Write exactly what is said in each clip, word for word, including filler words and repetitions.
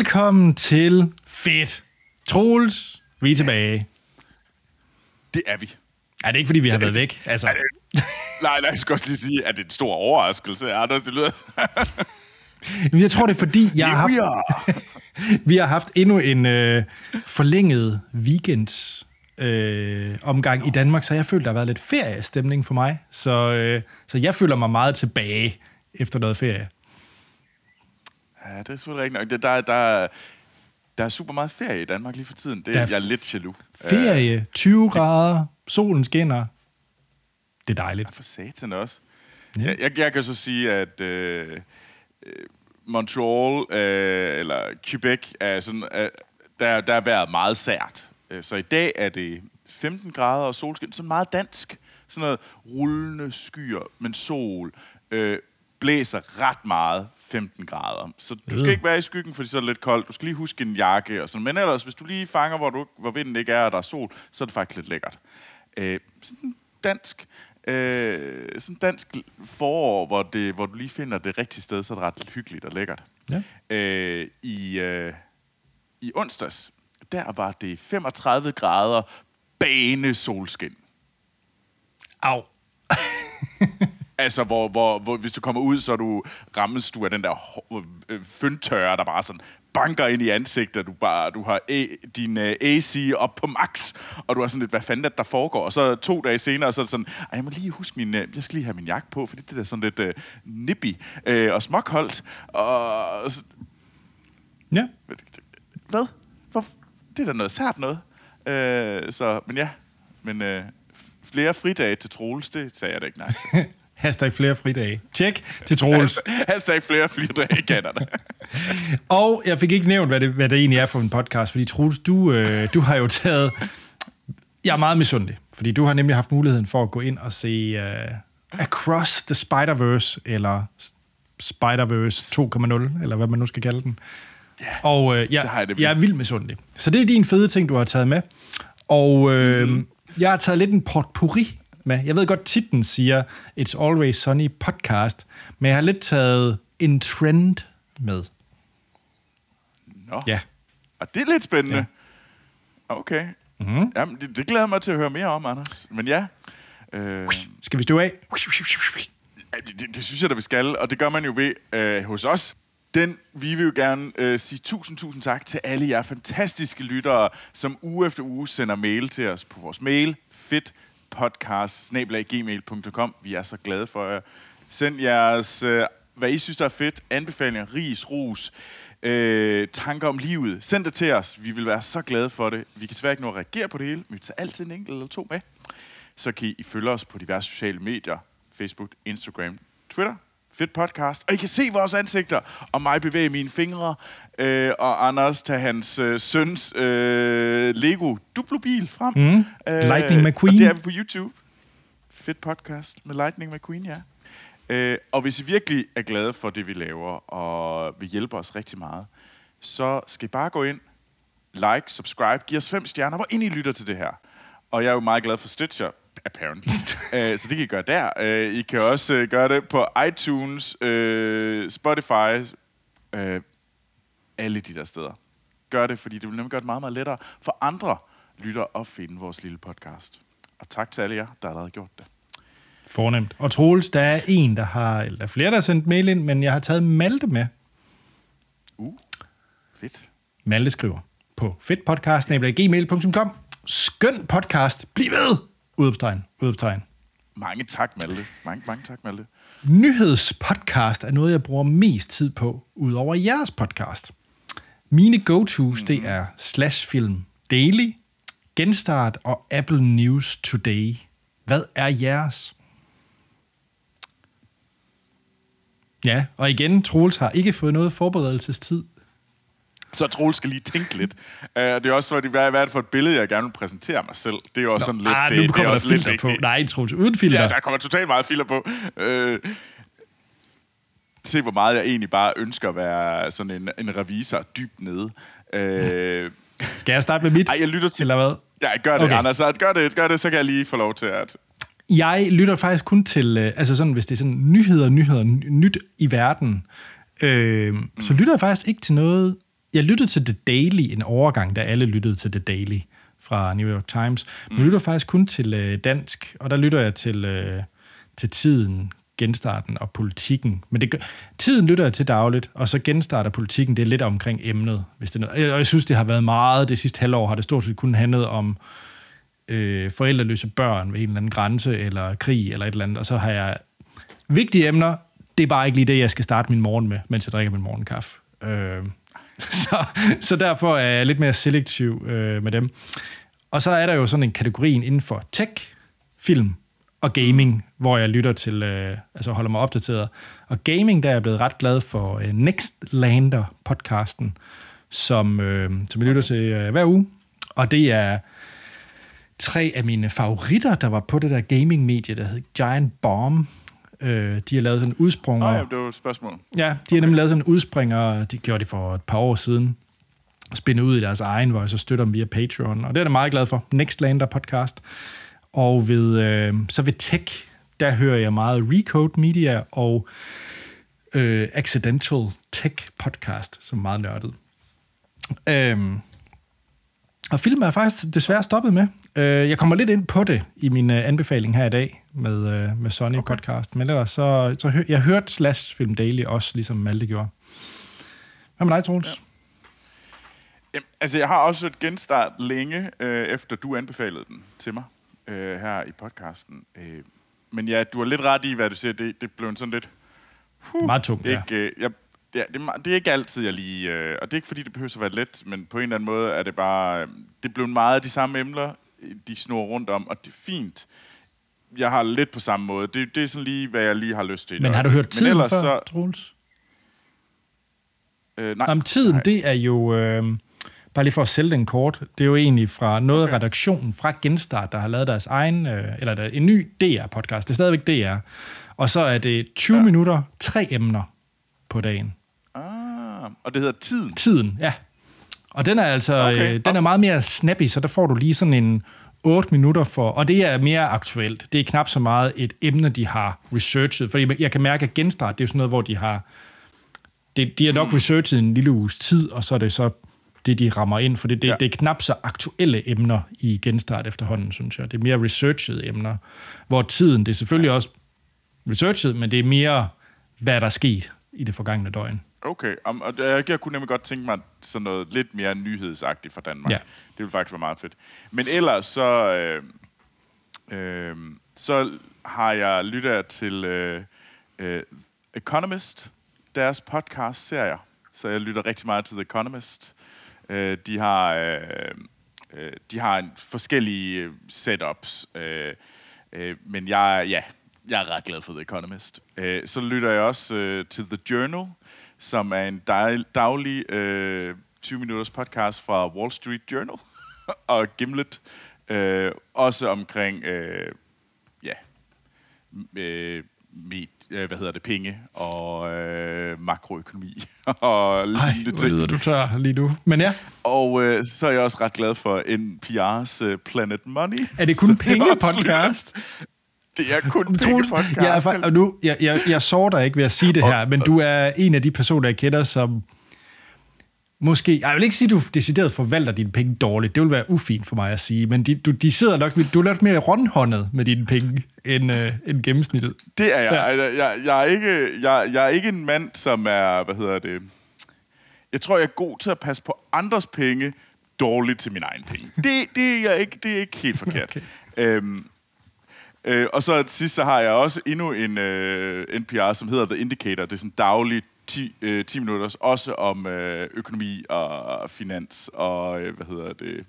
Velkommen til Fedt. Troels, vi er tilbage. Det er vi. Er det ikke, fordi vi har været væk? Altså. Det, nej, nej, jeg skal også lige sige, at det er en stor overraskelse. Anders, det lyder... Jamen, jeg tror, det er, fordi jeg har haft, vi har haft endnu en øh, forlænget weekends øh, omgang i Danmark, så jeg føler, der har været lidt feriestemning for mig. Så, øh, så jeg føler mig meget tilbage efter noget ferie. Ja, det er selvfølgelig ikke nok. Det, der, der, der er super meget ferie i Danmark lige for tiden. Det, er, jeg er lidt jaloux. Ferie, tyve grader, solen skinner. Det er dejligt. Ja, for satan også. Ja. Jeg, jeg, jeg kan så sige, at... Øh, Montreal øh, eller Quebec er sådan, øh, der, der er vejret meget sært. Så i dag er det femten grader og solskin, så meget dansk. Sådan noget rullende skyer, men sol øh, blæser ret meget, femten grader. Så du skal ikke være i skyggen, fordi så er det lidt koldt. Du skal lige huske en jakke og sådan. Men ellers, hvis du lige fanger, hvor, du, hvor vinden ikke er, og der er sol, så er det faktisk lidt lækkert. Øh, sådan dansk. Øh, sådan dansk forår, hvor, det, hvor du lige finder det rigtige sted, så er det ret hyggeligt og lækkert. Ja. Øh, i, øh, I onsdags, der var det femogtredive grader banesolskin. Au. Altså, hvor, hvor, hvor, hvis du kommer ud, så er du, rammes du af den der hår, øh, fyndtørre, der bare sådan banker ind i ansigtet, du bare du har A, din uh, A C op på max, og du har sådan lidt, hvad fanden er det, der foregår? Og så to dage senere, så er det sådan, jeg må lige huske min, jeg skal lige have min jakke på, fordi det er sådan lidt uh, nippy uh, og småkoldt. Og... Ja. Hvad? Hvorfor? Det er da noget sært noget. Uh, så, men ja, men uh, flere fridage til Troels, det sagde jeg da ikke nej. Hashtag flere fridage. Tjek til Troels. Hashtag flere fridage i Canada. Og jeg fik ikke nævnt, hvad det, hvad det egentlig er for en podcast, fordi Troels, du, øh, du har jo taget... Jeg er meget misundelig, fordi du har nemlig haft muligheden for at gå ind og se øh, Across the Spider-Verse, eller Spider-Verse to punkt nul, eller hvad man nu skal kalde den. Yeah, og øh, jeg, jeg, jeg er vildt misundelig. Så det er din fede ting, du har taget med. Og øh, mm. jeg har taget lidt en potpourri med. Jeg ved godt, titlen siger It's Always Sunny Podcast, men jeg har lidt taget en trend med. Nå. Ja. Og det er lidt spændende. Ja. Okay. Mm-hmm. Jamen, det, det glæder mig til at høre mere om, Anders. Men ja. Øh, skal vi stå af? Det, det, det synes jeg, da vi skal, og det gør man jo ved øh, hos os. Den, vi vil jo gerne øh, sige tusind, tusind tak til alle jer fantastiske lyttere, som uge efter uge sender mail til os på vores mail, fedt, podcast snabel-a gmail punktum com. Vi er så glade for jer. Send jeres, øh, hvad I synes, der er fedt, anbefalinger, ris, ros, øh, tanker om livet. Send det til os. Vi vil være så glade for det. Vi kan desværre ikke nå at reagere på det hele, men vi tager altid en enkelt eller to med. Så kan I følge os på diverse sociale medier. Facebook, Instagram, Twitter. Fedt podcast. Og I kan se vores ansigter. Og mig bevæge mine fingre. Øh, og Anders tager hans øh, søns øh, Lego duplobil frem. Mm. Øh, Lightning McQueen. Det er vi på YouTube. Fedt podcast med Lightning McQueen, ja. Øh, og hvis I virkelig er glade for det, vi laver, og vil hjælpe os rigtig meget, så skal I bare gå ind, like, subscribe, giv os fem stjerner, hvor ind I lytter til det her. Og jeg er jo meget glad for Stitcher. Apparently. uh, så det kan I gøre der. Uh, I kan også uh, gøre det på iTunes, uh, Spotify, uh, alle de der steder. Gør det, fordi det vil nemlig gøre det meget, meget lettere for andre lytter at finde vores lille podcast. Og tak til alle jer, der allerede har gjort det. Fornemt. Og Troels, der er en, der har, eller der er flere, der har sendt mail ind, men jeg har taget Malte med. Uh, fedt. Malte skriver på fedtpodcast snabel-a gmail punktum com. Skøn podcast. Bliv ved! Udopstegn, udopstegn. Mange tak, Malte. Mange, mange tak, Malte. Nyhedspodcast er noget, jeg bruger mest tid på, udover jeres podcast. Mine go-tos, mm. det er Slashfilm Daily, Genstart og Apple News Today. Hvad er jeres? Ja, og igen, Troels har ikke fået noget forberedelsestid. Så Troels skal lige tænke lidt. Uh, det er også, hvad er det for et billede, jeg gerne vil præsentere mig selv. Det er jo også sådan lidt... Ah, nu kommer det, det er også lidt på. Vigtigt. Nej, Troels, uden filter. Ja, der kommer totalt meget filter på. Uh, se, hvor meget jeg egentlig bare ønsker at være sådan en, en revisor dybt nede. Uh, skal jeg starte med mit? Ej, jeg lytter til... Eller hvad? Ja, gør det, okay. Anders. Gør det, gør det, så kan jeg lige få lov til at... Jeg lytter faktisk kun til... Altså sådan, hvis det er sådan nyheder, nyheder, nyt i verden, øh, mm. så lytter jeg faktisk ikke til noget... jeg lyttede til The Daily en overgang, da alle lyttede til The Daily fra New York Times. Men mm. lytter faktisk kun til øh, dansk, og der lytter jeg til, øh, til Tiden, Genstarten og Politikken. Men det, Tiden lytter jeg til dagligt, og så Genstarter Politikken, det er lidt omkring emnet. Hvis det er noget. Og jeg synes, det har været meget. Det sidste halvår har det stort set kun handlet om øh, forældreløse børn ved en eller anden grænse, eller krig, eller et eller andet. Og så har jeg vigtige emner. Det er bare ikke lige det, jeg skal starte min morgen med, mens jeg drikker min morgenkaffe. Øh, så, så derfor er jeg lidt mere selektiv øh, med dem. Og så er der jo sådan en kategori inden for tech, film og gaming, hvor jeg lytter til, øh, altså holder mig opdateret. Og gaming, der er jeg blevet ret glad for øh, Nextlander-podcasten, som, øh, som jeg lytter til øh, hver uge. Og det er tre af mine favoritter, der var på det der gaming-medie, der hed Giant Bomb. Øh, de har lavet sådan en udspringer... Nej, det var et spørgsmål. Ja, de okay. har nemlig lavet sådan en udspringer, de gjorde det for et par år siden, spindet ud i deres egen, hvor jeg så støtter dem via Patreon, og det er jeg meget glad for. Nextlander podcast. Og ved, øh, så ved tech, der hører jeg meget Recode Media og øh, Accidental Tech Podcast, som er meget nørdet. Øhm, og film er jeg faktisk desværre stoppet med. Jeg kommer lidt ind på det i min anbefaling her i dag med, med Sonny okay. podcast, men ellers så, så hør, jeg hørte Slashfilm Daily også, ligesom Malte gjorde. Hvad med dig, Troels? Ja. Jamen, altså, jeg har også et genstart længe, øh, efter du anbefalede den til mig øh, her i podcasten. Øh, men ja, du har lidt ret i, hvad du siger. Det, det blev en sådan lidt... Huh, meget tungt, ja. Øh, jeg, ja, det, det er ikke altid, jeg lige... Øh, og det er ikke, fordi det behøver at være let, men på en eller anden måde er det bare... Øh, det blev meget af de samme emner, de snor rundt om, og det er fint. Jeg har lidt på samme måde. Det, det er sådan lige, hvad jeg lige har lyst til. Men har du hørt Tiden før, så... Troels? Øh, nej. Om Tiden, nej. Det er jo... Øh, bare lige for at sælge den kort. Det er jo egentlig fra noget okay. redaktionen fra Genstart, der har lavet deres egen... Øh, eller der, en ny D R-podcast. Det er stadigvæk D R. Og så er det tyve ja. minutter, tre emner på dagen. Ah, og det hedder Tiden? Tiden, ja. Og den er altså okay. øh, den er meget mere snappy, så der får du lige sådan en otte minutter for, og det er mere aktuelt. Det er knap så meget et emne, de har researchet, fordi jeg kan mærke, at Genstart, det er jo sådan noget, hvor de har, det, de har nok mm. researchet en lille uges tid, og så er det så det, de rammer ind, for det, det, ja. det er knap så aktuelle emner i Genstart efterhånden, synes jeg. Det er mere researchet emner, hvor Tiden, det er selvfølgelig ja. også researchet, men det er mere, hvad der er sket i det forgangne døgn. Okay, um, og jeg kunne nemlig godt tænke mig sådan noget lidt mere nyhedsagtigt fra Danmark. Ja. Det ville faktisk være meget fedt. Men ellers så, øh, øh, så har jeg lyttet til øh, øh, Economist, deres podcast-serier. Så jeg lytter rigtig meget til The Economist. Øh, de har, øh, øh, de har forskellige setups, øh, øh, men jeg, ja, jeg er ret glad for The Economist. Øh, så lytter jeg også øh, til The Journal, som er en daglig øh, tyve minutters podcast fra Wall Street Journal og Gimlet. Øh, også omkring, øh, ja, øh, med, øh, hvad hedder det, penge og øh, makroøkonomi og lignende ting. Ej, hvor lyder du tør lige nu. Men ja. Og øh, så er jeg også ret glad for N P R's øh, Planet Money. Er det kun penge-podcast? Det er kun penge-podcast. Jeg, og nu, jeg, jeg, jeg sår dig ikke ved at sige det her, men du er en af de personer, jeg kender, som måske... Jeg vil ikke sige, at du decideret forvalter dine penge dårligt. Det vil være ufint for mig at sige, men de, du, de sidder nok... Du er nok mere rundhåndet med dine penge end, øh, end gennemsnittet. Det er jeg. Ja. Jeg, jeg, jeg, er ikke, jeg, jeg er ikke en mand, som er... Hvad hedder det? Jeg tror, jeg er god til at passe på andres penge dårligt til mine egne penge. Det, det, er, jeg ikke, det er ikke helt forkert. Okay. Øhm, Øh, og så til sidst, så har jeg også endnu en øh, N P R, som hedder The Indicator. Det er sådan dagligt ti minutters, også om øh, økonomi og finans og, øh, hvad hedder det,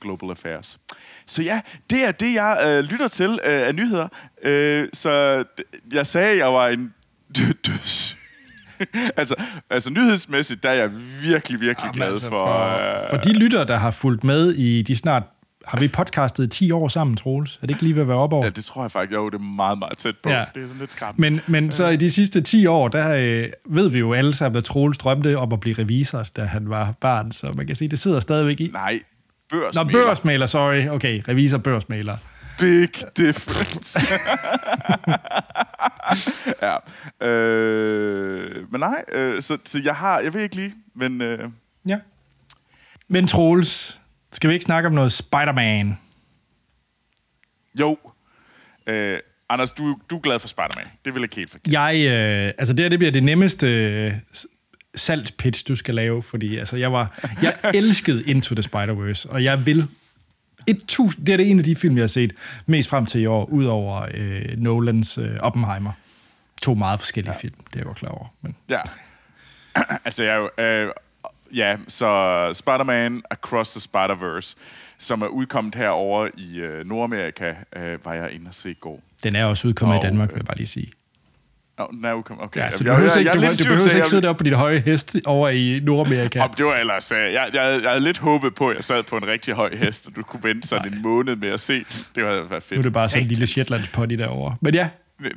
global affairs. Så ja, det er det, jeg øh, lytter til øh, af nyheder. Øh, så d- jeg sagde, at jeg var en dødssyg. altså, altså nyhedsmæssigt, der er jeg virkelig, virkelig Jamen, glad altså, for... For, øh, for de lyttere, der har fulgt med i de snart... Har vi podcastet i ti år sammen, Troels? Er det ikke lige ved at være op over? Ja, det tror jeg faktisk. Jo, det er meget, meget tæt på. Ja. Det er sådan lidt skræmmende. Men, men så i de sidste ti år, der øh, ved vi jo alle sammen, at Troels drømte om at blive revisor, da han var barn. Så man kan sige, det sidder stadigvæk i. Nej, børsmæler. Nå, børsmæler, sorry. Okay, revisor, børsmæler. Big difference. ja. Øh, men nej, øh, så, så jeg har... Jeg ved ikke lige, men... Øh, Ja. Men Troels, skal vi ikke snakke om noget Spider-Man? Jo. Øh, Anders, du, du er glad for Spider-Man. Det vil ikke helt forkert. Jeg, øh, altså det her, det bliver det nemmeste saltpitch, du skal lave, fordi altså, jeg, var, jeg elskede Into the Spider-Verse, og jeg vil... et tusind det er det en af de film, jeg har set mest frem til i år, ud over øh, Nolans øh, Oppenheimer. To meget forskellige ja. film, det er jeg jo klar over. Men. Ja, altså jeg er jo... Øh, ja, så Spider-Man Across the Spider-Verse, som er udkommet herovre i øh, Nordamerika, øh, var jeg inde og se i går. Den er også udkommet og, i Danmark, vil jeg bare lige sige. Nå, den er udkommet, okay. Ja, så du behøver ikke, ikke sidde jeg... deroppe på dit høje hest over i Nordamerika. Om det var ellers... Jeg, jeg, jeg, jeg havde lidt håbet på, at jeg sad på en rigtig høj hest, og du kunne vente sådan en måned med at se. Det havde været fedt. Nu er det bare sådan en lille Shetlandspotty derovre. Men ja.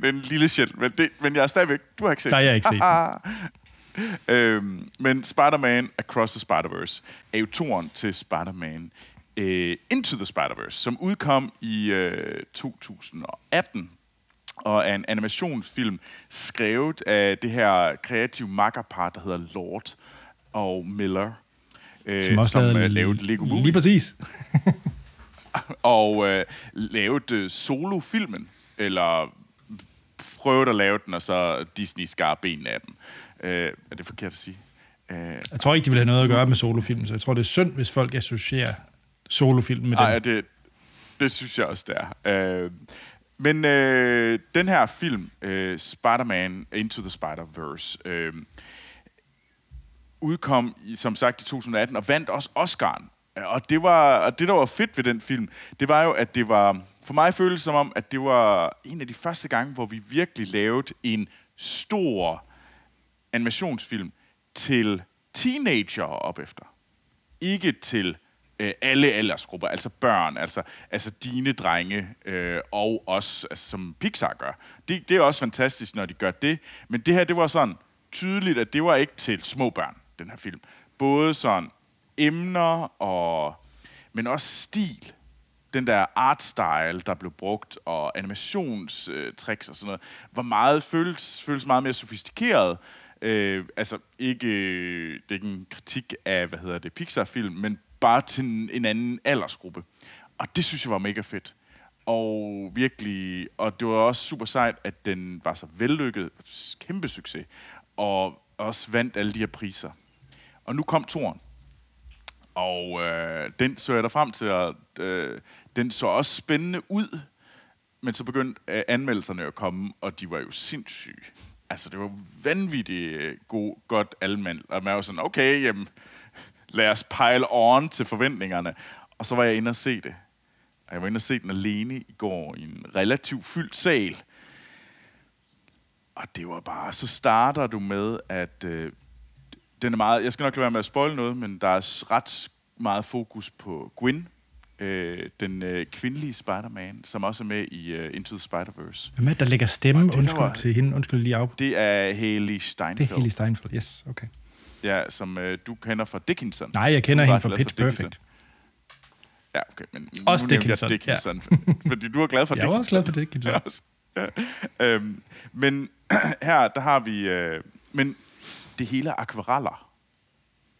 En lille Shetland... Men, det, men jeg er stadigvæk... Du har ikke set den. Nej, jeg har ikke set den. Øhm, men Spider-Man Across the Spider-Verse er jo toren til Spider-Man øh, Into the Spider-Verse, som udkom i øh, to tusind og atten og er en animationsfilm skrevet af det her kreative makkerpar, der hedder Lord og Miller, øh, som også som lavede Lego Movie. Lige præcis. og øh, lavede solofilmen, eller prøvede at lave den, og så Disney skar benene af dem. Øh, er det forkert at sige? Øh, jeg tror ikke, de vil have noget at gøre med solofilmen, så jeg tror, det er synd, hvis folk associerer solofilmen med den. Nej, det, det synes jeg også, det er. Øh, men øh, den her film, øh, Spider-Man Into the Spider-Verse, øh, udkom, som sagt, i to tusind og atten, og vandt også Oscar'en. Og det, var, og det, der var fedt ved den film, det var jo, at det var... For mig føles det som om, at det var en af de første gange, hvor vi virkelig lavede en stor... animationsfilm til teenager op efter. Ikke til øh, alle aldersgrupper, altså børn, altså, altså dine drenge øh, og os, altså, som Pixar gør. Det, det er også fantastisk, når de gør det. Men det her, det var sådan tydeligt, at det var ikke til små børn, den her film. Både sådan emner, og, men også stil. Den der artstyle, der blev brugt, og animationstricks og sådan noget, var meget, føles, føles meget mere sofistikeret. Øh, altså, ikke, det er ikke en kritik af, hvad hedder det, Pixar-film, men bare til en, en anden aldersgruppe. Og det synes jeg var mega fedt. Og virkelig, og det var også super sejt, at den var så vellykket, kæmpe succes, og også vandt alle de her priser. Og nu kom toren. Og øh, den så jeg der frem til, og øh, den så også spændende ud, men så begyndte øh, anmeldelserne at komme, og de var jo sindssyge. Altså, det var vanvittigt god, godt almand, og man var sådan, okay, jamen, lad os pile on til forventningerne. Og så var jeg inde og se det. Og jeg var inde og se den alene i går i en relativt fyldt sal. Og det var bare, så starter du med, at... Øh, Den er meget, jeg skal nok lade være med at spoile noget, men der er ret meget fokus på Gwen, øh, den øh, kvindelige Spider-Man, som også er med i øh, Into the Spider-Verse. Hvem er der lægger stemme? Det, undskyld var, til hende. Undskyld lige af. Det er Haley Steinfeld. Det er Haley Steinfeld, yes, okay. Ja, som øh, du kender fra Dickinson. Nej, jeg kender hende fra Pitch Perfect. Ja, okay, men også nu Dickinson, jeg Dickinson ja. Fordi du er glad for jeg Dickinson. Jeg var også glad for Dickinson. Ja, ja. Øhm, men her, der har vi... Øh, men... Det hele er akvareller.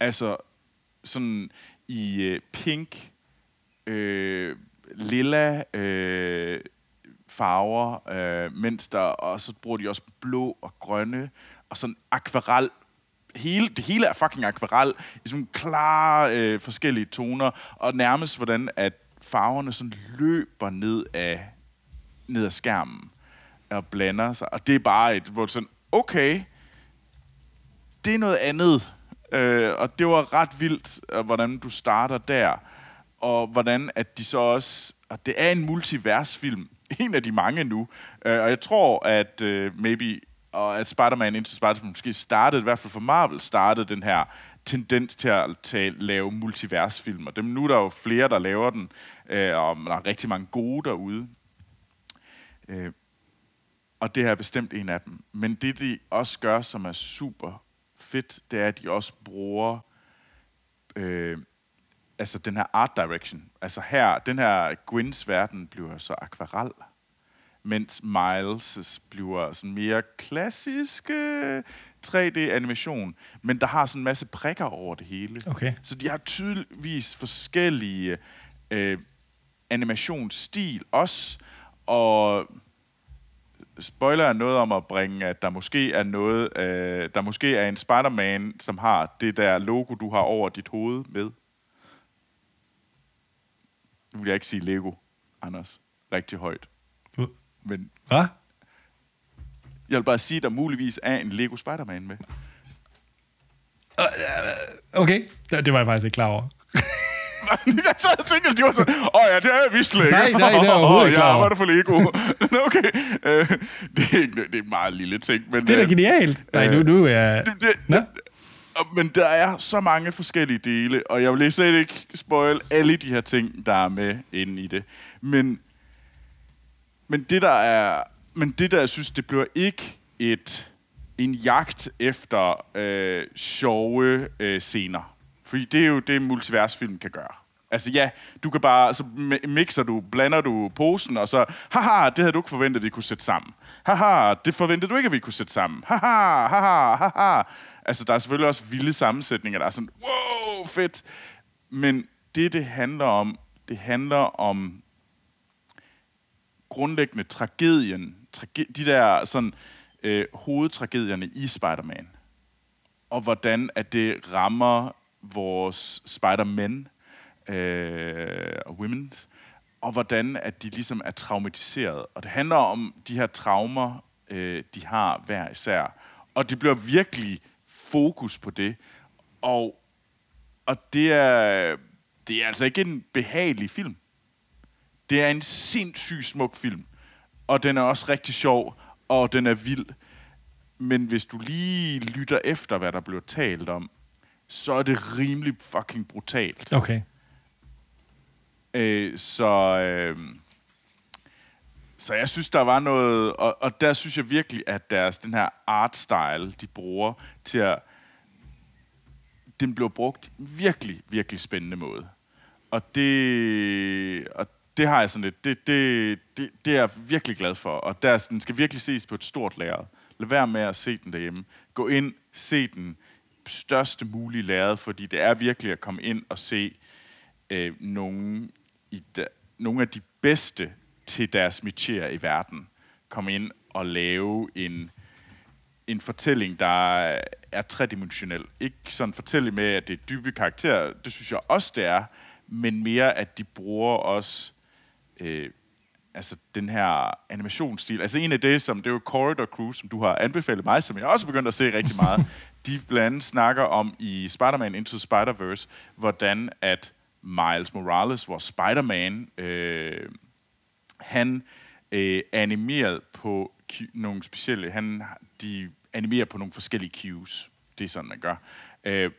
Altså sådan i øh, pink, øh, lilla øh, farver, øh, mens der, og så bruger de også blå og grønne, og sådan akvarel. Hele, det hele er fucking akvarel, i sådan klare øh, forskellige toner, og nærmest hvordan at farverne sådan løber ned af, ned af skærmen og blander sig. Og det er bare et, hvor sådan, okay... Det er noget andet, øh, og det var ret vildt, hvordan du starter der, og hvordan at de så også... Og det er en multiversfilm, en af de mange nu, øh, og jeg tror, at øh, maybe og at Spider-Man Into Spider-Man måske startede, i hvert fald for Marvel, startede den her tendens til at, til at lave multiversfilmer. Dem, nu er der jo flere, der laver den, øh, og der er rigtig mange gode derude. Øh, og det her er bestemt en af dem. Men det, de også gør, som er super... fedt, det er, at de også bruger øh, altså den her art direction. Altså her, den her Gwens verden bliver så akvarel. mens Miles bliver sådan mere klassisk tre D-animation, men der har sådan en masse prikker over det hele. Okay. Så de har tydeligvis forskellige øh, animationsstil også, og spoiler er noget om at bringe, at der måske er noget, øh, der måske er en Spider-Man, som har det der logo, du har over dit hoved med. Nu vil jeg ikke sige Lego, Anders, rigtig højt. Men hvad? Jeg vil bare sige, at der muligvis er en Lego Spider-Man med. Okay, det var jeg faktisk ikke klar over. Jeg så tænkte, at de var sådan, åh ja, det er jeg vist Lego. Nej, nej, det er overhovedet ikke klar over. Jeg arbejder for Lego. Okay, øh, det, er ikke, det er en meget lille ting. Men, det er da genialt. Øh, nej, nu, nu er det, det, det, men der er så mange forskellige dele, og jeg vil slet ikke spoil alle de her ting, der er med inde i det. Men... Men det, der er, men det, der jeg synes, det bliver ikke et, en jagt efter øh, sjove øh, scener. Fordi det er jo det, multiversfilm kan gøre. Altså ja, du kan bare, så mixer du, blander du posen, og så, haha, det havde du ikke forventet, at vi kunne sætte sammen. Haha, det forventede du ikke, at vi kunne sætte sammen. Haha, haha, haha. Altså der er selvfølgelig også vilde sammensætninger, der er sådan, wow, fedt. Men det, det handler om, det handler om, grundlæggende tragedien, trage- de der sådan, øh, hovedtragedierne i Spider-Man, og hvordan at det rammer vores Spider-Men øh, og women, og hvordan at de ligesom er traumatiseret. Og det handler om de her traumer, øh, de har hver især. Og det bliver virkelig fokus på det. Og, og det, er, det er altså ikke en behagelig film. Det er en sindssygt smuk film, og den er også rigtig sjov, og den er vild. Men hvis du lige lytter efter, hvad der bliver talt om, så er det rimelig fucking brutalt. Okay. Øh, så, øh, så jeg synes, der var noget... Og, og der synes jeg virkelig, at deres, den her artstyle, de bruger til at... Den bliver brugt virkelig, virkelig spændende måde. Og det... Og Det har jeg sådan lidt, det, det, det, det er jeg virkelig glad for, og der, den skal virkelig ses på et stort lærred. Lad være med at se den derhjemme. Gå ind, se den største mulige lærred, fordi det er virkelig at komme ind og se øh, nogle, i da, nogle af de bedste til deres metier i verden. Komme ind og lave en, en fortælling, der er tredimensionel. Ikke sådan fortælling med, at det er dybe karakterer, det synes jeg også, det er, men mere, at de bruger også... Øh, altså, den her animationsstil. Altså, en af det, som det er jo Corridor Crew, som du har anbefalet mig, som jeg også begyndt at se rigtig meget. De blandt andet snakker om i Spider-Man Into the Spider-Verse, hvordan at Miles Morales, vores Spider-Man, øh, han øh, animeret på ki- nogle specielle... Han, de animerer på nogle forskellige cues. Det er sådan, man gør. Øh,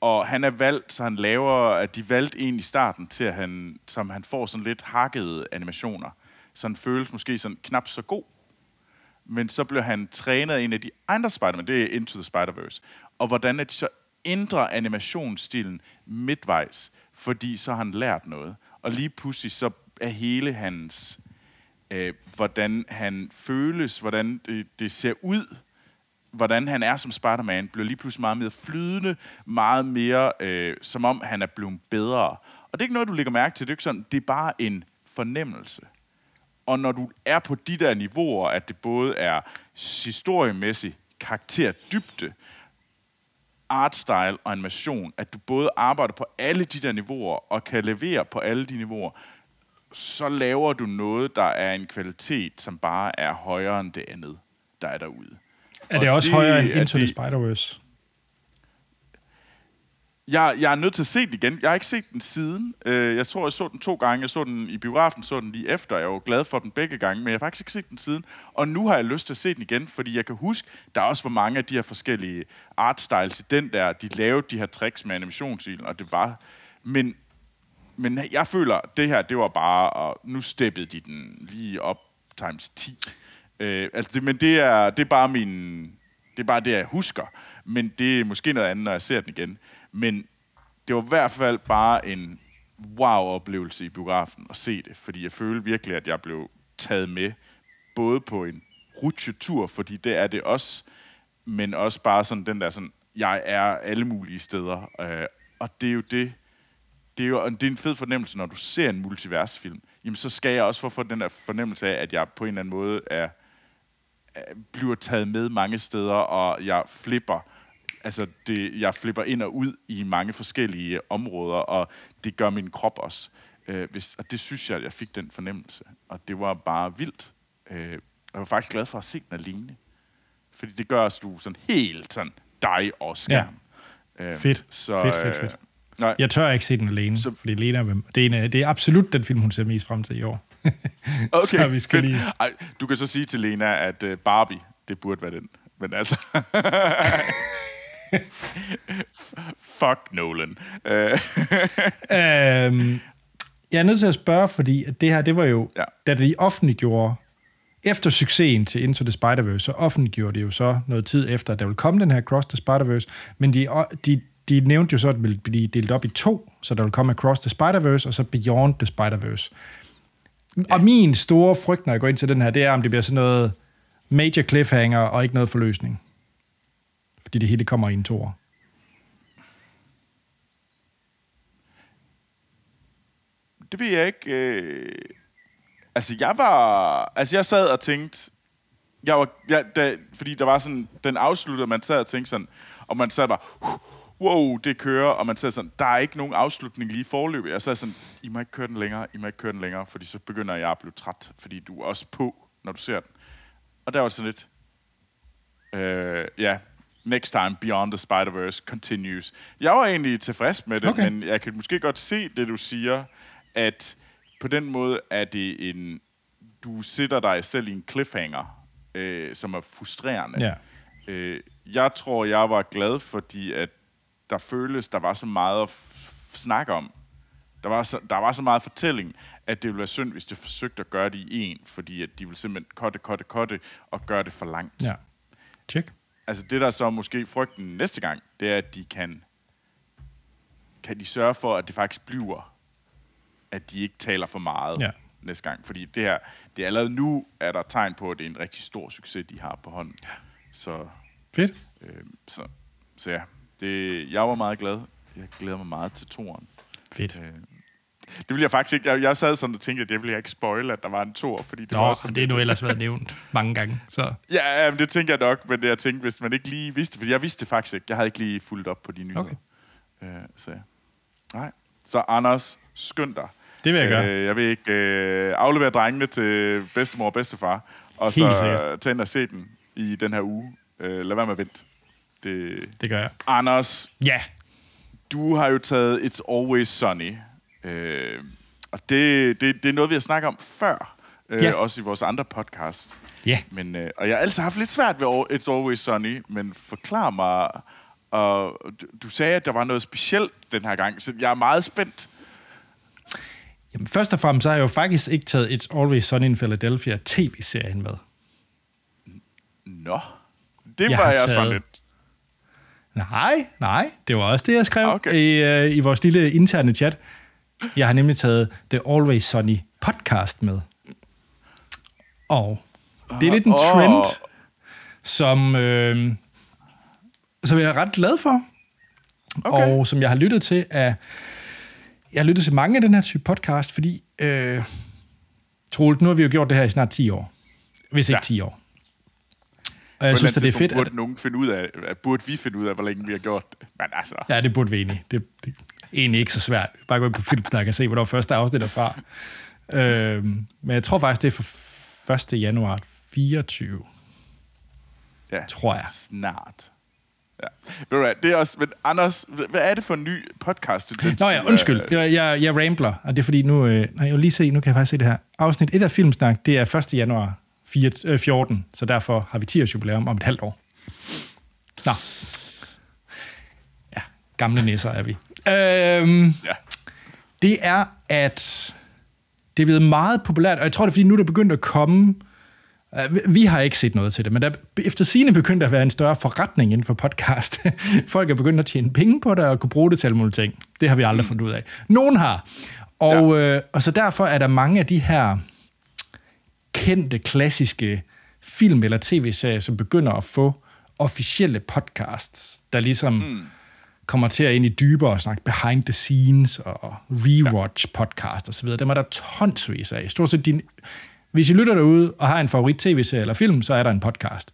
Og han er valgt, så han laver, at de valgte en i starten til, at han, som han får sådan lidt hakkede animationer. Så han føles måske sådan knap så god. Men så blev han trænet af en af de andre Spider-Man, det er Into the Spider-Verse. Og hvordan at de så ændrer animationsstilen midtvejs, fordi så har han lært noget. Og lige pludselig så er hele hans, øh, hvordan han føles, hvordan det, det ser ud, hvordan han er som Spider-Man, bliver lige pludselig meget mere flydende, meget mere, øh, som om han er blevet bedre. Og det er ikke noget, du lægger mærke til, det er ikke sådan, det er bare en fornemmelse. Og når du er på de der niveauer, at det både er historiemæssigt, karakterdybde, artstyle og animation, at du både arbejder på alle de der niveauer, og kan levere på alle de niveauer, så laver du noget, der er en kvalitet, som bare er højere end det andet, der er derude. Er det og også det, højere end Into the Spider-Verse? Jeg, jeg er nødt til at se den igen. Jeg har ikke set den siden. Jeg tror, jeg så den to gange. Jeg så den i biografen, så den lige efter. Jeg var glad for den begge gange, men jeg har faktisk ikke set den siden. Og nu har jeg lyst til at se den igen, fordi jeg kan huske, der er også for mange af de her forskellige artstyles i den der. De lavede de her tricks med animationsstilen, og det var... Men, men jeg føler, det her, det var bare... Og nu steppede de den lige op times ti. Øh, altså det, men det er, det er bare min, det er bare det, jeg husker. Men det er måske noget andet, når jeg ser den igen. Men det var i hvert fald bare en wow-oplevelse i biografen at se det, fordi jeg følte virkelig, at jeg blev taget med både på en rutsjetur, fordi det er det også, men også bare sådan den der sådan, jeg er alle mulige steder. Øh, og det er jo det, det er jo det er en fed fornemmelse, når du ser en multiversfilm. Jamen så skal jeg også for at få den der fornemmelse af, at jeg på en eller anden måde er, er bliver taget med mange steder, og jeg flipper. Altså, det, jeg flipper ind og ud i mange forskellige områder, og det gør min krop også. Øh, hvis, og det synes jeg, at jeg fik den fornemmelse. Og det var bare vildt. Øh, jeg var faktisk glad for at se den alene. Fordi det gør os du sådan helt sådan dig og skærm. Ja. Øh, fedt. Så, fedt, fedt, fedt. Øh, jeg tør ikke se den alene, så, fordi Lena, det, er en, det er absolut den film, hun ser mest frem til i år. Okay, så vi skal lige... Ej, du kan så sige til Lena, at uh, Barbie, det burde være den. Men altså... Fuck Nolan. øhm, jeg er nødt til at spørge, fordi det her, det var jo, ja. Da de offentliggjorde, efter succesen til Into the Spider-Verse, så offentliggjorde de jo så noget tid efter, at der ville komme den her Across the Spider-Verse, men de, de, de nævnte jo så, at det ville blive delt op i to, så der ville komme Across the Spider-Verse, og så Beyond the Spider-Verse. Ja. Og min store frygt, når jeg går ind til den her, det er, om det bliver sådan noget major cliffhanger, og ikke noget forløsning. Fordi det hele kommer i en toer. Det ved jeg ikke. Øh... Altså, jeg var... Altså, jeg sad og tænkte... Jeg var... Jeg, da... Fordi der var sådan... Den afslutter, man sad og tænkte sådan... Og man sad bare... Wow, det kører. Og man sad sådan... Der er ikke nogen afslutning lige foreløbig. Og så er sådan... I må ikke køre den længere. I må ikke køre den længere. Fordi så begynder jeg at blive træt. Fordi du er også på, når du ser den. Og der var sådan lidt... Øh, ja... Next time, Beyond the Spider-Verse continues. Jeg var egentlig tilfreds med det, okay. Men jeg kan måske godt se det, du siger, at på den måde er det en... Du sætter dig selv i en cliffhanger, øh, som er frustrerende. Yeah. Øh, jeg tror, jeg var glad, fordi at der føles, der var så meget at f- snakke om. Der var, så, der var så meget fortælling, at det ville være synd, hvis det forsøgte at gøre det i én, fordi at de ville simpelthen kotte, kotte, kotte og gøre det for langt. Yeah. Check. Altså det, der så måske frygten næste gang, det er, at de kan, kan de sørge for, at det faktisk bliver, at de ikke taler for meget ja. Næste gang. Fordi det her, det er allerede nu, er der tegn på, at det er en rigtig stor succes, de har på hånden. Så, fedt. Øh, så, så ja, det, jeg var meget glad. Jeg glæder mig meget til toeren. Fedt. Øh, det ville jeg faktisk ikke. Jeg, jeg sad sådan og tænkte, at det ville jeg ikke spoile, at der var en tor, fordi det Nå, var sådan... det er nu ellers været nævnt mange gange, så... Ja, men det tænker jeg nok, men jeg tænkte, hvis man ikke lige vidste, fordi jeg vidste det faktisk ikke. Jeg havde ikke lige fulgt op på de nyheder. Okay. Øh, så nej. Så Anders, skynd dig. Det vil jeg gøre. Øh, jeg vil ikke øh, aflevere drengene til bedstemor og bedstefar, og helt så tage ind og se den i den her uge. Øh, lad være med at vente. Det... det gør jeg. Anders, ja. Du har jo taget It's Always Sunny... Øh, og det, det, det er noget, vi har snakket om før, øh, yeah. Også i vores andre podcast. Yeah. Men, øh, og jeg har altid haft lidt svært ved It's Always Sunny, men forklar mig, og du sagde, at der var noget specielt den her gang, så jeg er meget spændt. Jamen, først og fremmest så har jeg jo faktisk ikke taget It's Always Sunny in Philadelphia tv-serien med. Nå, det jeg var jeg taget... sådan lidt. Nej, nej, det var også det, jeg skrev okay. i, øh, i vores lille interne chat. Jeg har nemlig taget The Always Sunny Podcast med. Og det er lidt en trend, som, øh, som jeg er ret glad for. Okay. Og som jeg har lyttet til. Af, jeg har lyttet til mange af den her type podcast, fordi... Øh, Troels, nu har vi jo gjort det her i snart ti år. Hvis ikke ja. ti år. Og jeg synes, at det er fedt, burde at... nogen finde ud af, burde vi finde ud af, hvor længe vi har gjort det? Men altså... Ja, det burde vi egentlig. Det, det egentlig ikke så svært. Bare gå ind på Filmsnak og se, hvornår første afsnit er fra. Øhm, men jeg tror faktisk, det er fra første januar fireogtyve. Ja, tror jeg. Snart. Ja. Det er også... Men Anders, hvad er det for en ny podcast? Den Nå ja, undskyld. Jeg, jeg, jeg rambler, og det er fordi nu... Øh, nej, jeg vil lige se, nu kan jeg faktisk se det her. Afsnit et af Filmsnak, det er første januar fjorten, så derfor har vi ti års jubilæum om et halvt år. Nå. Ja, gamle nisser er vi. Øhm, ja. Det er, at det er blevet meget populært, og jeg tror, det er, fordi nu der begyndt at komme... Øh, vi har ikke set noget til det, men der efter sigende begyndte at være en større forretning inden for podcast. Folk er begyndt at tjene penge på det og kunne bruge det til alle mulige ting. Det har vi aldrig mm. fundet ud af. Nogen har. Og, ja. øh, og så derfor er der mange af de her... kendte, klassiske film- eller tv-serier, som begynder at få officielle podcasts, der ligesom mm. kommer til at ind i dybere og snakke behind the scenes og rewatch ja. podcast og så videre. Dem er der tonsvis af. Stort set din... Hvis I lytter derude og har en favorit tv-serie eller film, så er der en podcast.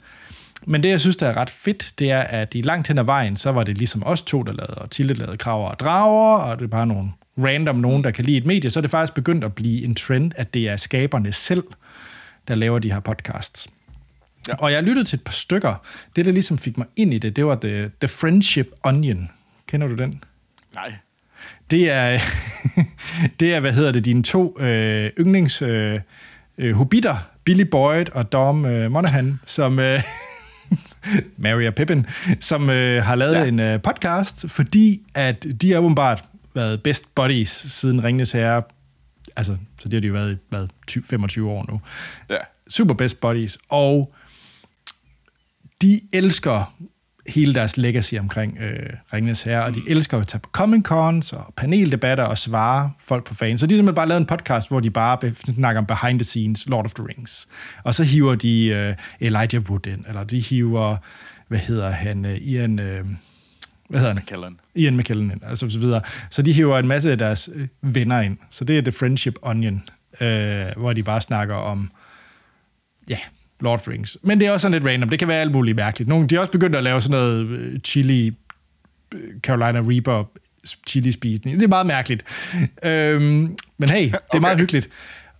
Men det, jeg synes, der er ret fedt, det er, at i langt hen ad vejen, så var det ligesom os to, der lavede, og Tilde lavede Krager og Drager, og det er bare nogle random nogen, der kan lide et medie, så er det faktisk begyndt at blive en trend, at det er skaberne selv, der laver de her podcasts. Ja. Og jeg lyttede til et par stykker. Det, der ligesom fik mig ind i det, det var The, The Friendship Onion. Kender du den? Nej. Det er, det er hvad hedder det, dine to øh, yndlings... Øh, hobitter, Billy Boyd og Dom øh, Monaghan, som øh, Mary og Pippin, som øh, har lavet ja. en øh, podcast, fordi at de har åbenbart været best buddies siden Ringenes Herre. Altså, så det har de jo været i hvad, tyve, femogtyve år nu. Ja. Super best buddies, og de elsker hele deres legacy omkring øh, Ringenes Herre, og de elsker at tage på Comic-Cons og paneldebatter og svare folk på fans. Så de har simpelthen bare lavet en podcast, hvor de bare snakker om behind the scenes, Lord of the Rings. Og så hiver de øh, Elijah Wood ind, eller de hiver, hvad hedder han, øh, Ian... Øh, hvad hedder han? McKellen. Ian McKellen ind, altså så videre. Så de hiver en masse af deres øh, venner ind. Så det er The Friendship Onion, øh, hvor de bare snakker om... Ja... Lord of the Rings. Men det er også sådan lidt random. Det kan være alt muligt mærkeligt. Nogle, de er også begyndt at lave sådan noget chili, Carolina Reaper, chili-spisning. Det er meget mærkeligt. Øhm, men hey, det er okay. Meget hyggeligt.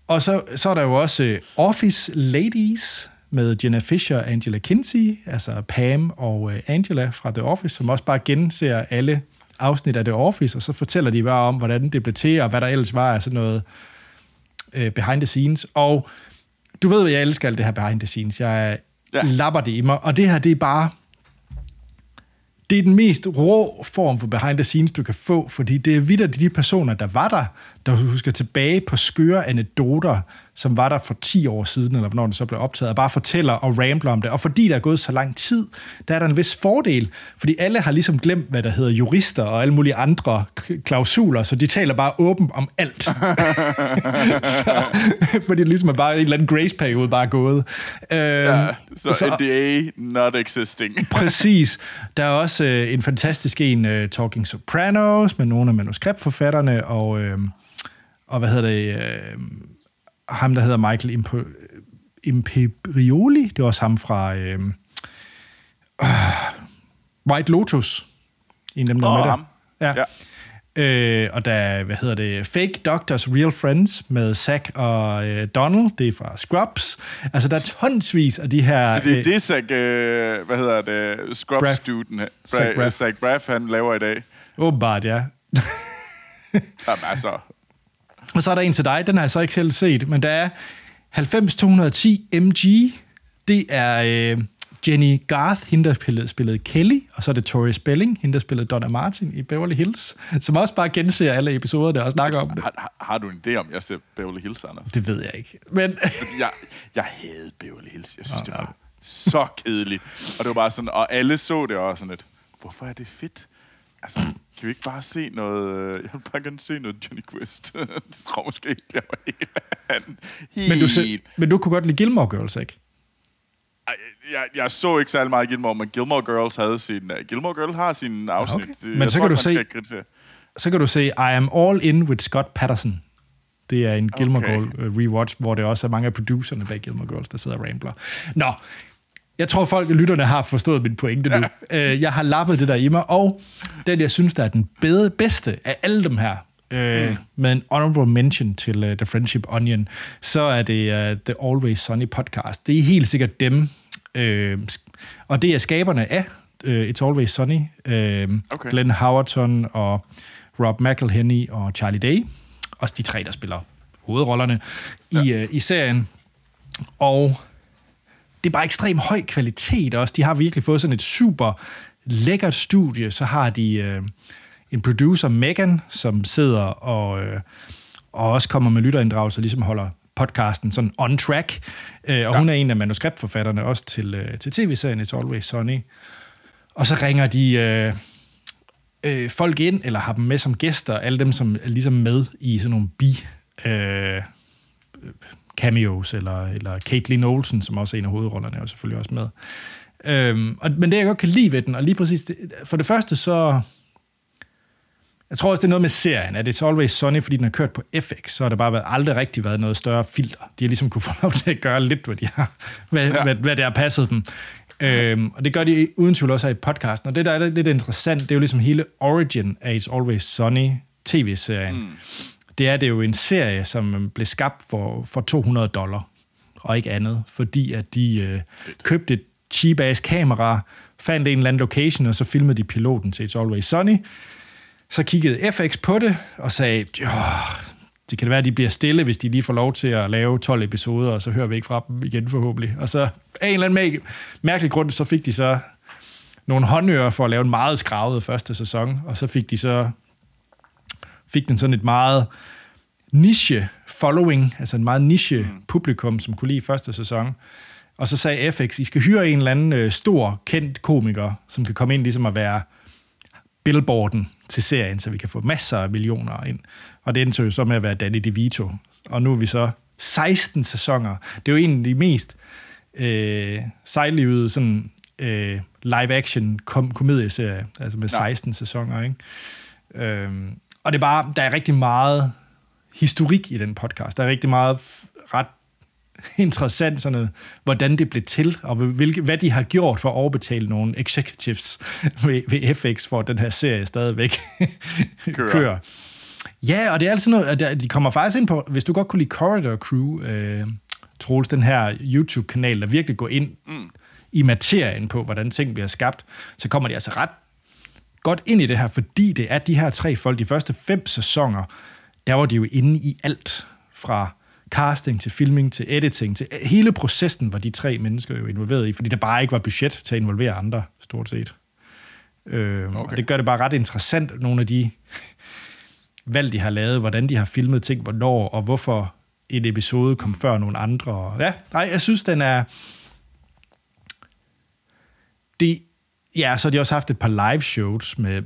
Og så, så er der jo også Office Ladies med Jenna Fisher og Angela Kinsey, altså Pam og Angela fra The Office, som også bare genser alle afsnit af The Office, og så fortæller de bare om, hvordan det blev til, og hvad der ellers var af sådan noget øh, behind the scenes. Og du ved, at jeg elsker alt det her behind the scenes. Jeg ja. lapper det i mig, og det her, det er bare... Det er den mest rå form for behind the scenes, du kan få, fordi det er vitterligt de personer, der var der, der husker tilbage på skøre anekdoter, som var der for ti år siden, eller hvornår det så blev optaget, og bare fortæller og rambler om det. Og fordi der er gået så lang tid, der er der en vis fordel, fordi alle har ligesom glemt, hvad der hedder jurister og alle mulige andre klausuler, så de taler bare åbent om alt. Så, fordi det ligesom er bare en eller anden grace-periode bare gået. Ja, så, så N D A not existing. Præcis. Der er også øh, en fantastisk en, uh, Talking Sopranos, med nogle af manuskriptforfatterne, og, øh, og hvad hedder det... Øh, ham, der hedder Michael Imperioli. Det er også ham fra øh, øh, White Lotus. En af dem, der oh, er med der. Ja. Ja. Øh, og der, hvad hedder det, Fake Doctors, Real Friends med Zach og øh, Donald. Det er fra Scrubs. Altså, der er tonsvis af de her... Så det er øh, det, Zach, øh, hvad hedder det, Scrubs-student, Zach Braff. Zach Braff, han laver i dag. Åbenbart, ja. Der er masser. Og så er der en til dig, den har jeg så ikke selv set, men der er halvfems to ti M G. Det er øh, Jenny Garth, hende der spillede Kelly, og så er det Tori Spelling, hende der spillede Donna Martin i Beverly Hills, som også bare genser alle episoderne og snakker om det. Har, har du en idé om, jeg ser Beverly Hills, Anders? Det ved jeg ikke. Men... jeg, jeg havde Beverly Hills, jeg synes, oh, det var no. så kedeligt. Og det var bare sådan, og alle så det også sådan lidt, hvorfor er det fedt? Altså, kan vi ikke bare se noget... Jeg vil bare gerne se noget Johnny Quest. Det tror jeg måske ikke, jeg var helt anden. Men du, se, men du kunne godt lide Gilmore Girls, ikke? Ej, jeg, jeg så ikke særlig meget Gilmore, men Gilmore Girls havde sin... Gilmore Girls har sin afsnit. Okay. Men jeg så, tror, kan du se, så kan du se I Am All In with Scott Patterson. Det er en Gilmore okay. Girl rewatch, hvor det også er mange af producerne bag Gilmore Girls, der sidder og rambler. Nå, jeg tror, folk og lytterne har forstået min pointe nu. Ja. Jeg har lappet det der i mig, og den, jeg synes, der er den bedre, bedste af alle dem her, øh, mm. med en honorable mention til uh, The Friendship Onion, så er det uh, The Always Sunny Podcast. Det er helt sikkert dem, øh, og det er skaberne af uh, It's Always Sunny, øh, okay. Glenn Howerton og Rob McElhenney og Charlie Day, også de tre, der spiller hovedrollerne ja. i, uh, i serien, og... Det er bare ekstrem høj kvalitet også. De har virkelig fået sådan et super lækkert studie. Så har de øh, en producer, Megan, som sidder og, øh, og også kommer med lytterinddragelser, og ligesom holder podcasten sådan on track. Øh, og ja. hun er en af manuskriptforfatterne også til, øh, til tv-serien It's Always Sunny. Og så ringer de øh, øh, folk ind, eller har dem med som gæster, alle dem, som er ligesom med i sådan nogle bi... Øh, øh, cameos, eller, eller Caitlin Olsen, som også er en af hovedrollerne, er jo selvfølgelig også med. Øhm, og, men det, jeg godt kan lide ved den, og lige præcis, det, for det første så... Jeg tror også, det er noget med serien, at It's Always Sunny, fordi den har kørt på F X, så har der bare været, aldrig rigtig været noget større filter. De har ligesom kunne få lov til at gøre lidt, hvad, de har, hvad, ja. hvad, hvad det har passet dem. Øhm, og det gør de uden tvivl også i podcasten. Og det, der er lidt interessant, det er jo ligesom hele origin af It's Always Sunny tv-serien. Mm. Det er det jo en serie, som blev skabt for, for to hundrede dollar, og ikke andet, fordi at de øh, købte et cheap-ass kamera, fandt en eller anden location, og så filmede de piloten til It's Always Sunny. Så kiggede F X på det og sagde, det kan være, at de bliver stille, hvis de lige får lov til at lave tolv episoder, og så hører vi ikke fra dem igen forhåbentlig. Og så af en eller anden mærkelig grund, så fik de så nogle håndører for at lave en meget skravet første sæson, og så fik de så fik den sådan et meget niche following, altså en meget niche publikum, som kunne lide første sæson. Og så sagde F X, I skal hyre en eller anden stor, kendt komiker, som kan komme ind ligesom at være billboarden til serien, så vi kan få masser af millioner ind. Og det endte jo så med at være Danny DeVito. Og nu er vi så seksten sæsoner. Det er jo en af de mest øh, sejlivede sådan, øh, live-action kom- komedieserier, altså med seksten ja. sæsoner. Ikke? Øhm, og det er bare, der er rigtig meget historik i den podcast. Der er rigtig meget ret interessant, sådan noget, hvordan det blev til, og hvilke, hvad de har gjort for at overbetale nogle executives ved, ved F X, for den her serie stadigvæk kører. kører. Ja, og det er altid noget, at de kommer faktisk ind på, hvis du godt kunne lide Corridor Crew, øh, Troels, den her YouTube-kanal, der virkelig går ind mm. i materien på, hvordan ting bliver skabt, så kommer de altså ret godt ind i det her, fordi det er de her tre folk, de første fem sæsoner, der var de jo inde i alt, fra casting, til filming, til editing, til hele processen var de tre mennesker jo involveret i, fordi der bare ikke var budget til at involvere andre, stort set. Øh, okay. Og det gør det bare ret interessant, nogle af de valg, de har lavet, hvordan de har filmet ting, hvornår, og hvorfor en episode kom før nogle andre. Ja, nej, jeg synes, den er... Det... Ja, så har de også haft et par live shows med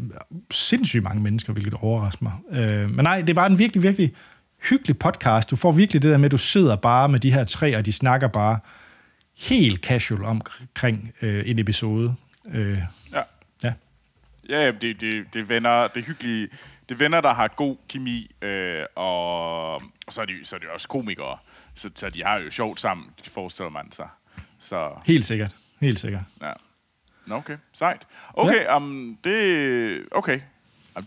sindssygt mange mennesker, hvilket overrasker mig. Øh, men nej, det var en virkelig, virkelig hyggelig podcast. Du får virkelig det der med, at du sidder bare med de her tre, og de snakker bare helt casual omkring øh, en episode. Øh, ja. Ja, ja det, det, det vender, det hyggelige, det vender, der har god kemi, øh, og, og så er de, så er de også komikere, så, så de har jo sjovt sammen, forestiller man sig. Så. Helt sikkert, helt sikkert. Ja. Nå, okay, sejt. Okay, ja. um, det, okay.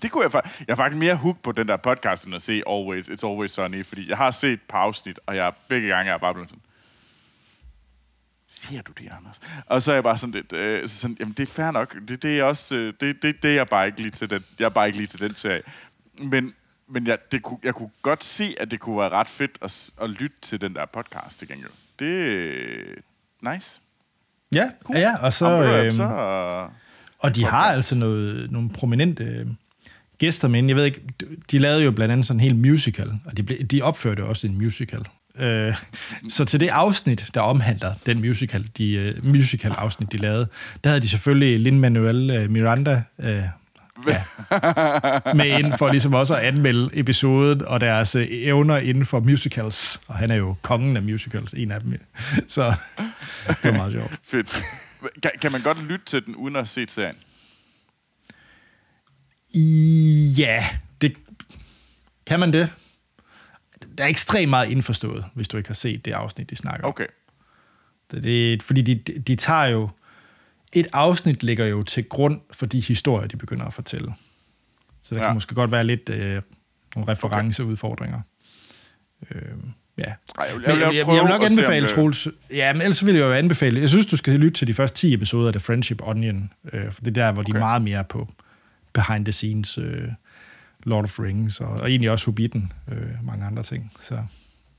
Det kunne jeg faktisk... Jeg er faktisk mere hooked på den der podcast, end at se Always, It's Always Sunny, fordi jeg har set et par afsnit, og jeg begge gange er bare blevet sådan... Siger du det, Anders? Og så er jeg bare sådan lidt... Øh, så sådan, jamen, det er fair nok. Det, det er også... Øh, det, det, det er jeg bare ikke lige til den. Jeg er bare ikke lige til den serie. Men, men jeg, det kunne, jeg kunne godt se, at det kunne være ret fedt at, at lytte til den der podcast igen. Jo. Det er... Nice. Ja, cool. Ja, og så... Øh, så øh, og de podcast. Har altså noget, nogle prominente... Øh, gæster med, jeg ved ikke, de lavede jo blandt andet sådan en hel musical, og de, ble, de opførte også en musical. Øh, så til det afsnit, der omhandler den musical, de uh, musical-afsnit, de lavede, der havde de selvfølgelig Lin-Manuel Miranda uh, ja, med ind for ligesom også at anmelde episoden og deres uh, evner inden for musicals, og han er jo kongen af musicals, en af dem. Så det var meget sjovt. Fedt. Kan, kan man godt lytte til den, uden at se serien? Ja, det kan man det. Der er ekstremt meget indforstået, hvis du ikke har set det afsnit, de snakker om. Okay. Det er, fordi de, de tager jo... Et afsnit ligger jo til grund for de historier, de begynder at fortælle. Så der ja. Kan måske godt være lidt øh, nogle referenceudfordringer. Øh, ja. Ej, jeg, vil, jeg, vil, jeg, vil, jeg vil nok anbefale, Troels... Ja, men ellers vil jeg jo anbefale... Jeg synes, du skal lytte til de første ti episoder af The Friendship Onion. Øh, for det er der, hvor okay. de er meget mere på... behind the scenes, uh, Lord of Rings, og, og egentlig også Hobbiten, uh, mange andre ting. Så.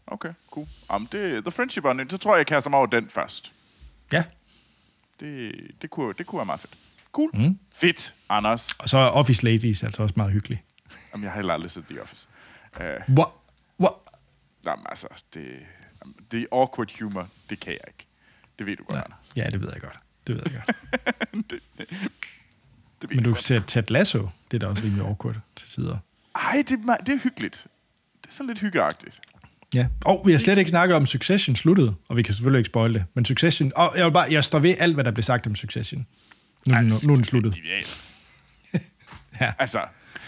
Okay, cool. Um, det, The Friendship Onion, så tror jeg, jeg kaster mig over den først. Ja. Det, det, kunne, det kunne være meget fedt. Cool. Mm. Fedt, Anders. Og så er Office Ladies altså også meget hyggelig. Jamen, jeg har heller aldrig set The Office. Uh, What? What? Jamen, altså, det, det awkward humor, det kan jeg ikke. Det ved du godt, ja. Anders. Ja, det ved jeg godt. Det ved jeg godt. det, det. Men du ser Ted Lasso, det er da også rimelig awkward til tider. Ej, det er, det er hyggeligt. Det er sådan lidt hyggeagtigt. Ja, og vi har slet ikke snakket om Succession sluttede, og vi kan selvfølgelig ikke spoil det, men Succession, og jeg vil bare, jeg står ved alt, hvad der blev sagt om Succession. Nu, Ej, nu, nu er den sluttet. Ja. Altså,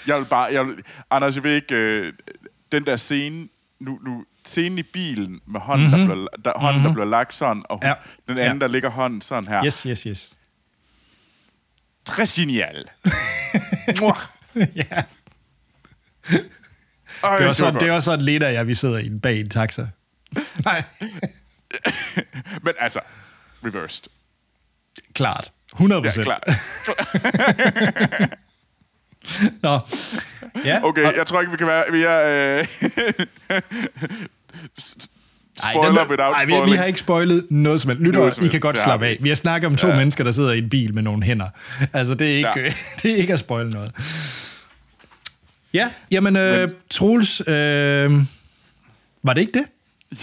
jeg vil bare, jeg vil, Anders, jeg vil ikke, øh, den der scene, nu, nu, scenen i bilen med hånden, mm-hmm. der, blev, der, hånden mm-hmm. der blev lagt sådan, og hun, ja. den anden, ja. der ligger hånden sådan her. Yes, yes, yes. Très genial. Ja. Øj, det var sådan, det var sådan lidt af jer, vi sidder i bag en taxa. Nej. Men altså, reversed. Klart. hundrede procent. Ja, klart. Nå. Ja. Okay, og jeg tror ikke, vi kan være... Vi er... Øh... spoiler Ej, var, without spoiling. Ej, vi, vi har ikke spoilet noget som helst. Lytter, I kan godt slappe af. Vi har snakket om to ja. mennesker, der sidder i en bil med nogle hænder. Altså, det er ikke, ja. det er ikke at spoile noget. Ja, jamen, øh, Troels, øh, var det ikke det?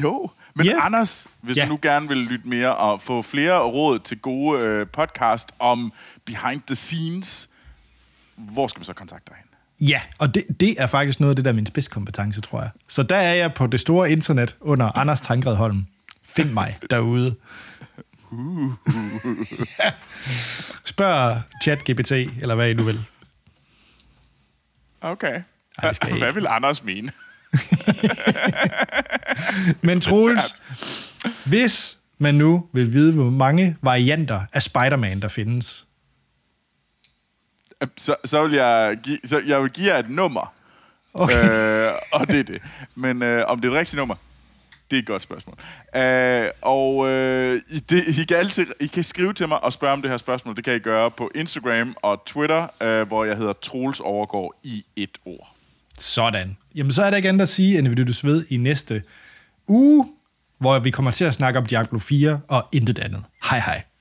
Jo, men yeah. Anders, hvis yeah. du nu gerne vil lytte mere og få flere råd til gode øh, podcast om behind the scenes, hvor skal man så kontakte dig hen? Ja, og det, det er faktisk noget af det, der er min spidskompetence, tror jeg. Så der er jeg på det store internet under Anders Tangred Holm. Find mig derude. Uh. Ja. Spørg ChatGPT, eller hvad I nu vil. Okay. Ej, hvad vil Anders mene? Men Troels, hvis man nu vil vide, hvor mange varianter af Spider-Man der findes, så, så vil jeg give, så jeg vil give jer et nummer. Okay. Øh, og det er det. Men øh, om det er et rigtigt nummer, det er et godt spørgsmål. Øh, og øh, det, I kan altid I kan skrive til mig og spørge om det her spørgsmål. Det kan I gøre på Instagram og Twitter, øh, hvor jeg hedder Troels Overgaard i et ord. Sådan. Jamen så er der ikke andet at sige, end vi lyttes ved i næste uge, hvor vi kommer til at snakke om Diablo fire og intet andet. Hej hej.